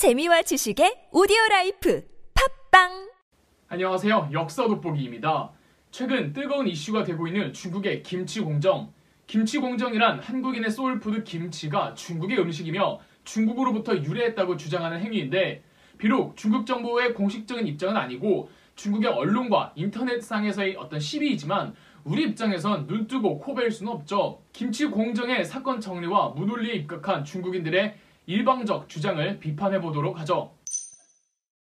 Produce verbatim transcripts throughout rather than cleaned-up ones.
재미와 지식의 오디오라이프 팝빵! 안녕하세요. 역사돋보기입니다. 최근 뜨거운 이슈가 되고 있는 중국의 김치 공정. 김치 공정이란 한국인의 소울푸드 김치가 중국의 음식이며 중국으로부터 유래했다고 주장하는 행위인데, 비록 중국 정부의 공식적인 입장은 아니고 중국의 언론과 인터넷상에서의 어떤 시비이지만 우리 입장에선 눈뜨고 코베일 수는 없죠. 김치 공정의 사건 정리와 무논리에 입각한 중국인들의 일방적 주장을 비판해보도록 하죠.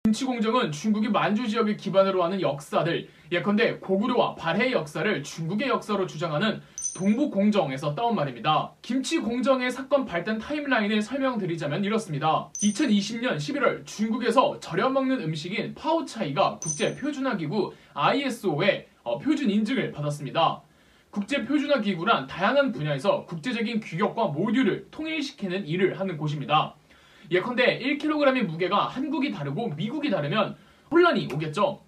김치 공정은 중국이 만주 지역을 기반으로 하는 역사들, 예컨대 고구려와 발해의 역사를 중국의 역사로 주장하는 동북공정에서 따온 말입니다. 김치 공정의 사건 발단 타임라인을 설명드리자면 이렇습니다. 이천이십년 십일월 중국에서 절여먹는 음식인 파오차이가 국제표준화기구 아이에스오의 표준 인증을 받았습니다. 국제표준화기구란 다양한 분야에서 국제적인 규격과 모듈을 통일시키는 일을 하는 곳입니다. 예컨대 일 킬로그램의 무게가 한국이 다르고 미국이 다르면 혼란이 오겠죠.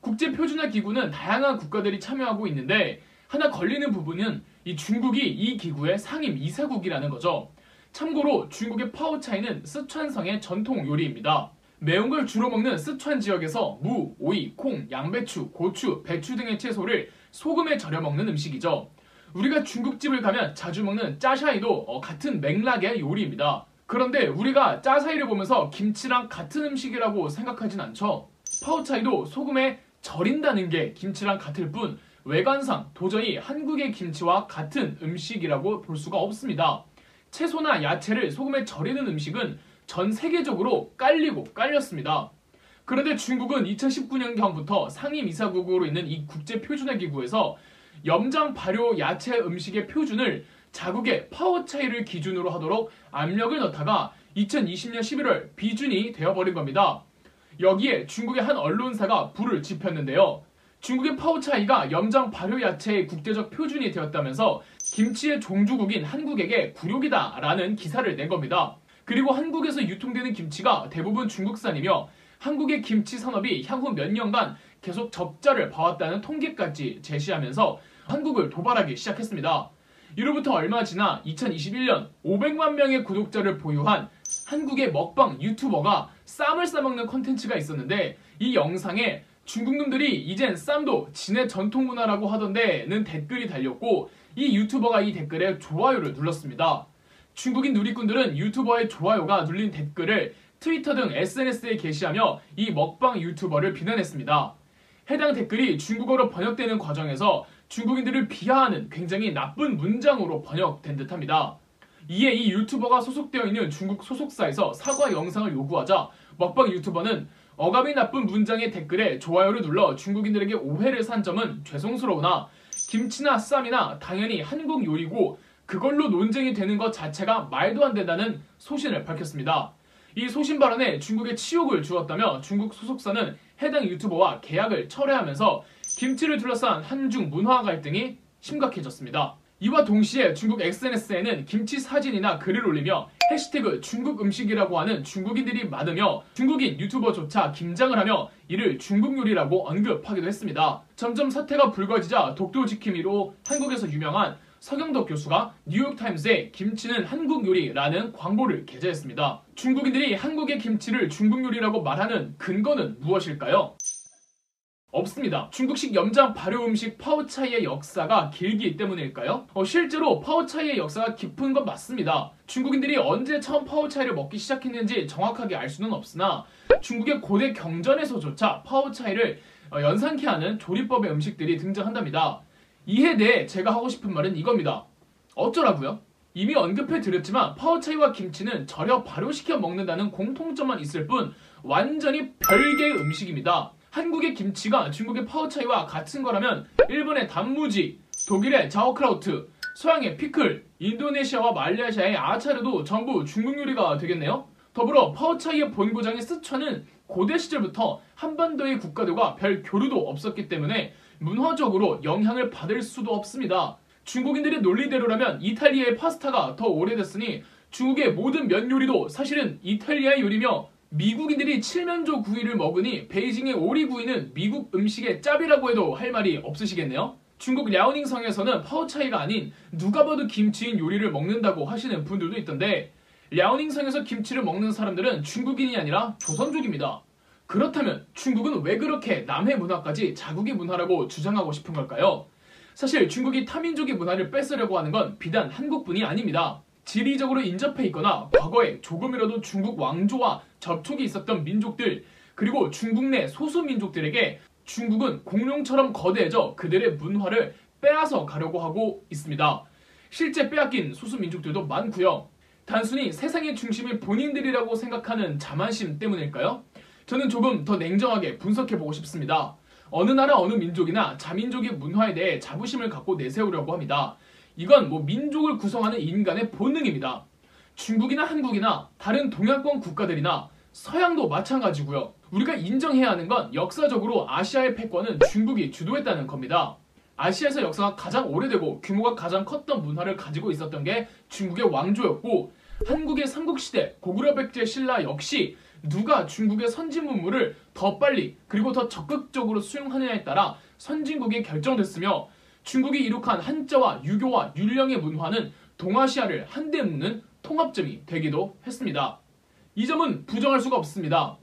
국제표준화기구는 다양한 국가들이 참여하고 있는데 하나 걸리는 부분은 이 중국이 이 기구의 상임 이사국이라는 거죠. 참고로 중국의 파오차이는 쓰촨성의 전통 요리입니다. 매운 걸 주로 먹는 쓰촨 지역에서 무, 오이, 콩, 양배추, 고추, 배추 등의 채소를 소금에 절여 먹는 음식이죠. 우리가 중국집을 가면 자주 먹는 짜샤이도 같은 맥락의 요리입니다. 그런데 우리가 짜샤이를 보면서 김치랑 같은 음식이라고 생각하진 않죠. 파오차이도 소금에 절인다는 게 김치랑 같을 뿐 외관상 도저히 한국의 김치와 같은 음식이라고 볼 수가 없습니다. 채소나 야채를 소금에 절이는 음식은 전 세계적으로 깔리고 깔렸습니다. 그런데 중국은 이천십구년경부터 상임이사국으로 있는 이 국제표준화기구에서 염장, 발효, 야채 음식의 표준을 자국의 파오차이를 기준으로 하도록 압력을 넣다가 이천이십년 십일월 비준이 되어버린 겁니다. 여기에 중국의 한 언론사가 불을 지폈는데요. 중국의 파오차이가 염장, 발효, 야채의 국제적 표준이 되었다면서 김치의 종주국인 한국에게 굴욕이다라는 기사를 낸 겁니다. 그리고 한국에서 유통되는 김치가 대부분 중국산이며 한국의 김치 산업이 향후 몇 년간 계속 적자를 봐왔다는 통계까지 제시하면서 한국을 도발하기 시작했습니다. 이로부터 얼마 지나 이천이십일년 오백만 명의 구독자를 보유한 한국의 먹방 유튜버가 쌈을 싸먹는 콘텐츠가 있었는데, 이 영상에 중국놈들이 이젠 쌈도 진의 전통문화라고 하던데는 댓글이 달렸고, 이 유튜버가 이 댓글에 좋아요를 눌렀습니다. 중국인 누리꾼들은 유튜버의 좋아요가 눌린 댓글을 트위터 등 에스엔에스에 게시하며 이 먹방 유튜버를 비난했습니다. 해당 댓글이 중국어로 번역되는 과정에서 중국인들을 비하하는 굉장히 나쁜 문장으로 번역된 듯합니다. 이에 이 유튜버가 소속되어 있는 중국 소속사에서 사과 영상을 요구하자 먹방 유튜버는 어감이 나쁜 문장의 댓글에 좋아요를 눌러 중국인들에게 오해를 산 점은 죄송스러우나 김치나 쌈이나 당연히 한국 요리고 그걸로 논쟁이 되는 것 자체가 말도 안 된다는 소신을 밝혔습니다. 이 소신 발언에 중국에 치욕을 주었다며 중국 소속사는 해당 유튜버와 계약을 철회하면서 김치를 둘러싼 한중 문화 갈등이 심각해졌습니다. 이와 동시에 중국 에스엔에스에는 김치 사진이나 글을 올리며 해시태그 중국 음식이라고 하는 중국인들이 많으며 중국인 유튜버조차 김장을 하며 이를 중국 요리라고 언급하기도 했습니다. 점점 사태가 불거지자 독도지킴이로 한국에서 유명한 서경덕 교수가 뉴욕타임스에 김치는 한국 요리라는 광고를 게재했습니다. 중국인들이 한국의 김치를 중국 요리라고 말하는 근거는 무엇일까요? 없습니다. 중국식 염장 발효 음식 파오차이의 역사가 길기 때문일까요? 어, 실제로 파오차이의 역사가 깊은 건 맞습니다. 중국인들이 언제 처음 파오차이를 먹기 시작했는지 정확하게 알 수는 없으나 중국의 고대 경전에서조차 파오차이를 연상케 하는 조리법의 음식들이 등장한답니다. 이에 대해 제가 하고 싶은 말은 이겁니다. 어쩌라고요? 이미 언급해드렸지만 파오차이와 김치는 절여 발효시켜 먹는다는 공통점만 있을 뿐 완전히 별개의 음식입니다. 한국의 김치가 중국의 파오차이와 같은 거라면 일본의 단무지, 독일의 자오크라우트, 서양의 피클, 인도네시아와 말레이시아의 아차르도 전부 중국 요리가 되겠네요. 더불어 파오차이의 본고장인 쓰촨은 고대 시절부터 한반도의 국가들과 별 교류도 없었기 때문에 문화적으로 영향을 받을 수도 없습니다. 중국인들의 논리대로라면 이탈리아의 파스타가 더 오래됐으니 중국의 모든 면 요리도 사실은 이탈리아의 요리며 미국인들이 칠면조 구이를 먹으니 베이징의 오리구이는 미국 음식의 짭이라고 해도 할 말이 없으시겠네요. 중국 랴오닝성에서는 파오차이가 아닌 누가 봐도 김치인 요리를 먹는다고 하시는 분들도 있던데 랴오닝성에서 김치를 먹는 사람들은 중국인이 아니라 조선족입니다. 그렇다면 중국은 왜 그렇게 남해 문화까지 자국의 문화라고 주장하고 싶은 걸까요? 사실 중국이 타민족의 문화를 뺏으려고 하는 건 비단 한국뿐이 아닙니다. 지리적으로 인접해 있거나 과거에 조금이라도 중국 왕조와 접촉이 있었던 민족들, 그리고 중국 내 소수민족들에게 중국은 공룡처럼 거대해져 그들의 문화를 빼앗아 가려고 하고 있습니다. 실제 빼앗긴 소수민족들도 많고요. 단순히 세상의 중심이 본인들이라고 생각하는 자만심 때문일까요? 저는 조금 더 냉정하게 분석해보고 싶습니다. 어느 나라 어느 민족이나 자민족의 문화에 대해 자부심을 갖고 내세우려고 합니다. 이건 뭐 민족을 구성하는 인간의 본능입니다. 중국이나 한국이나 다른 동양권 국가들이나 서양도 마찬가지고요. 우리가 인정해야 하는 건 역사적으로 아시아의 패권은 중국이 주도했다는 겁니다. 아시아에서 역사가 가장 오래되고 규모가 가장 컸던 문화를 가지고 있었던 게 중국의 왕조였고, 한국의 삼국시대, 고구려 백제 신라 역시 누가 중국의 선진 문물을 더 빨리 그리고 더 적극적으로 수용하느냐에 따라 선진국이 결정됐으며, 중국이 이룩한 한자와 유교와 율령의 문화는 동아시아를 한데 묶는 통합점이 되기도 했습니다. 이 점은 부정할 수가 없습니다.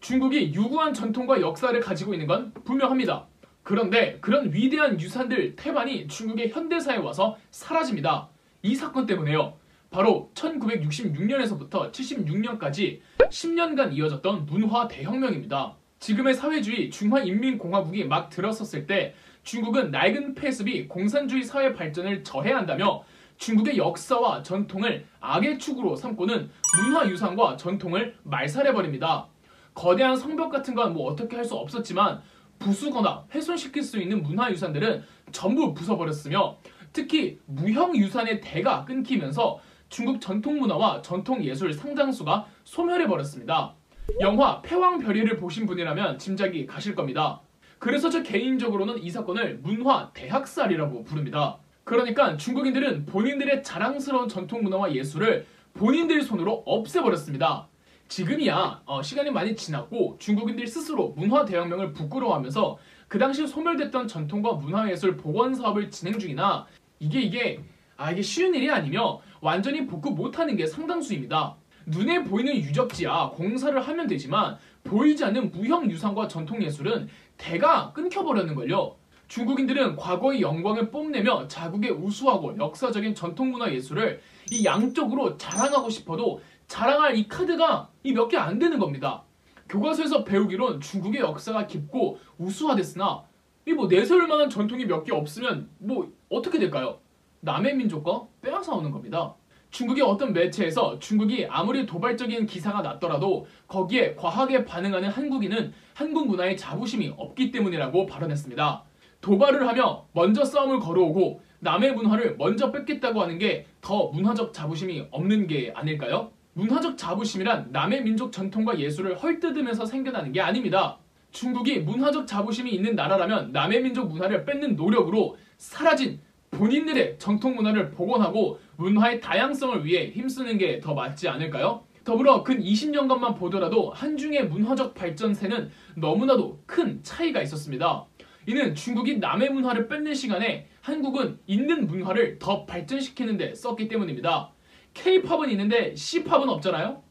중국이 유구한 전통과 역사를 가지고 있는 건 분명합니다. 그런데 그런 위대한 유산들 태반이 중국의 현대사에 와서 사라집니다. 이 사건 때문에요. 바로 천구백육십육 년에서부터 칠십육 년까지 십 년간 이어졌던 문화 대혁명입니다. 지금의 사회주의 중화인민공화국이 막 들어섰을 때 중국은 낡은 폐습이 공산주의 사회 발전을 저해한다며 중국의 역사와 전통을 악의 축으로 삼고는 문화유산과 전통을 말살해버립니다. 거대한 성벽 같은 건 뭐 어떻게 할 수 없었지만 부수거나 훼손시킬 수 있는 문화유산들은 전부 부숴버렸으며, 특히 무형유산의 대가 끊기면서 중국 전통문화와 전통예술 상당수가 소멸해버렸습니다. 영화 패왕별이를 보신 분이라면 짐작이 가실 겁니다. 그래서 저 개인적으로는 이 사건을 문화 대학살이라고 부릅니다. 그러니까 중국인들은 본인들의 자랑스러운 전통문화와 예술을 본인들 손으로 없애버렸습니다. 지금이야 어, 시간이 많이 지났고 중국인들 스스로 문화 대혁명을 부끄러워하면서 그 당시 소멸됐던 전통과 문화예술 복원 사업을 진행 중이나 이게 이게 아 이게 쉬운 일이 아니며 완전히 복구 못하는 게 상당수입니다. 눈에 보이는 유적지야 공사를 하면 되지만 보이지 않는 무형 유산과 전통예술은 대가 끊겨버렸는걸요. 중국인들은 과거의 영광을 뽐내며 자국의 우수하고 역사적인 전통문화예술을 이 양적으로 자랑하고 싶어도 자랑할 이 카드가 이 몇 개 안 되는 겁니다. 교과서에서 배우기론 중국의 역사가 깊고 우수화됐으나 이 뭐 내세울 만한 전통이 몇 개 없으면 뭐 어떻게 될까요? 남의 민족과 빼앗아 오는 겁니다. 중국의 어떤 매체에서 중국이 아무리 도발적인 기사가 났더라도 거기에 과하게 반응하는 한국인은 한국 문화에 자부심이 없기 때문이라고 발언했습니다. 도발을 하며 먼저 싸움을 걸어오고 남의 문화를 먼저 뺏겠다고 하는 게 더 문화적 자부심이 없는 게 아닐까요? 문화적 자부심이란 남의 민족 전통과 예술을 헐뜯으면서 생겨나는 게 아닙니다. 중국이 문화적 자부심이 있는 나라라면 남의 민족 문화를 뺏는 노력으로 사라진 본인들의 전통 문화를 복원하고 문화의 다양성을 위해 힘쓰는 게 더 맞지 않을까요? 더불어 근 이십 년간만 보더라도 한중의 문화적 발전세는 너무나도 큰 차이가 있었습니다. 이는 중국이 남의 문화를 뺏는 시간에 한국은 있는 문화를 더 발전시키는 데 썼기 때문입니다. K-팝은 있는데 C-팝은 없잖아요?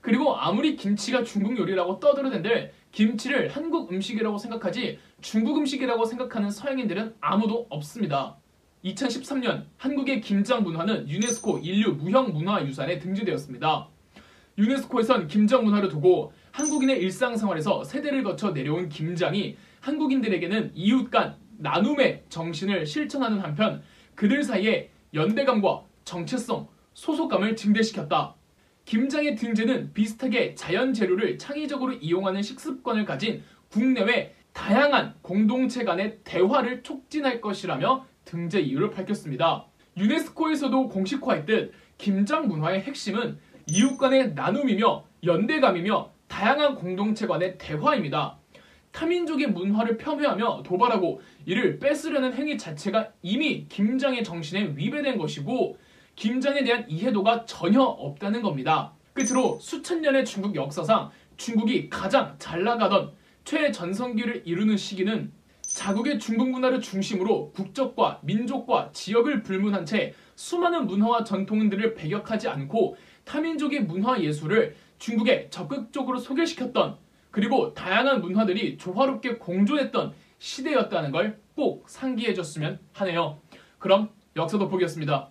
그리고 아무리 김치가 중국 요리라고 떠들어댄들 김치를 한국 음식이라고 생각하지 중국 음식이라고 생각하는 서양인들은 아무도 없습니다. 이천십삼 년 한국의 김장 문화는 유네스코 인류 무형문화유산에 등재되었습니다. 유네스코에선 김장 문화를 두고 한국인의 일상생활에서 세대를 거쳐 내려온 김장이 한국인들에게는 이웃 간 나눔의 정신을 실천하는 한편 그들 사이에 연대감과 정체성, 소속감을 증대시켰다. 김장의 등재는 비슷하게 자연 재료를 창의적으로 이용하는 식습관을 가진 국내외 다양한 공동체 간의 대화를 촉진할 것이라며 등재 이유를 밝혔습니다. 유네스코에서도 공식화했듯 김장 문화의 핵심은 이웃 간의 나눔이며 연대감이며 다양한 공동체 간의 대화입니다. 타민족의 문화를 폄훼하며 도발하고 이를 뺏으려는 행위 자체가 이미 김장의 정신에 위배된 것이고 김장에 대한 이해도가 전혀 없다는 겁니다. 끝으로 수천 년의 중국 역사상 중국이 가장 잘 나가던 최전성기를 이루는 시기는 자국의 중국 문화를 중심으로 국적과 민족과 지역을 불문한 채 수많은 문화와 전통들을 배격하지 않고 타민족의 문화예술을 중국에 적극적으로 소개시켰던, 그리고 다양한 문화들이 조화롭게 공존했던 시대였다는 걸 꼭 상기해줬으면 하네요. 그럼 역사돋보기였습니다.